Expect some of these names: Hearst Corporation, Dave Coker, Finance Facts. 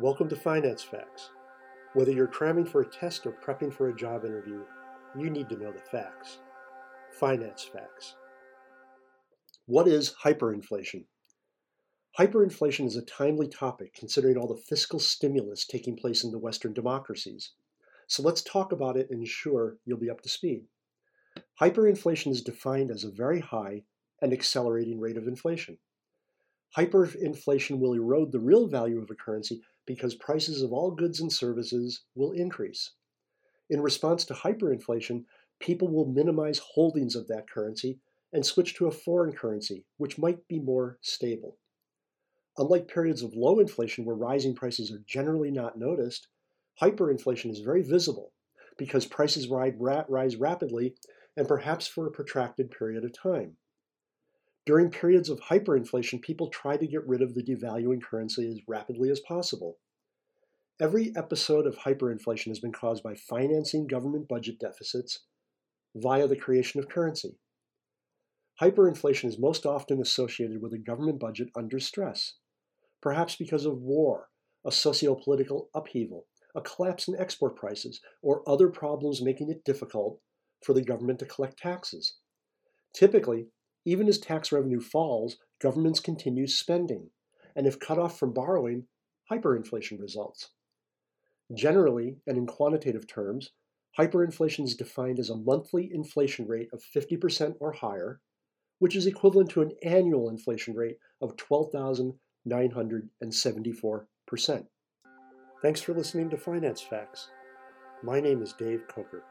Welcome to Finance Facts. Whether you're cramming for a test or prepping for a job interview, you need to know the facts. Finance Facts. What is hyperinflation? Hyperinflation is a timely topic considering all the fiscal stimulus taking place in the Western democracies. So let's talk about it and ensure you'll be up to speed. Hyperinflation is defined as a very high and accelerating rate of inflation. Hyperinflation will erode the real value of a currency because prices of all goods and services will increase. In response to hyperinflation, people will minimize holdings of that currency and switch to a foreign currency, which might be more stable. Unlike periods of low inflation where rising prices are generally not noticed, hyperinflation is very visible because prices rise rapidly and perhaps for a protracted period of time. During periods of hyperinflation, people try to get rid of the devaluing currency as rapidly as possible. Every episode of hyperinflation has been caused by financing government budget deficits via the creation of currency. Hyperinflation is most often associated with a government budget under stress, perhaps because of war, a socio-political upheaval, a collapse in export prices, or other problems making it difficult for the government to collect taxes. Typically, even as tax revenue falls, governments continue spending, and if cut off from borrowing, hyperinflation results. Generally, and in quantitative terms, hyperinflation is defined as a monthly inflation rate of 50% or higher, which is equivalent to an annual inflation rate of 12,974%. Thanks for listening to Finance Facts. My name is Dave Coker.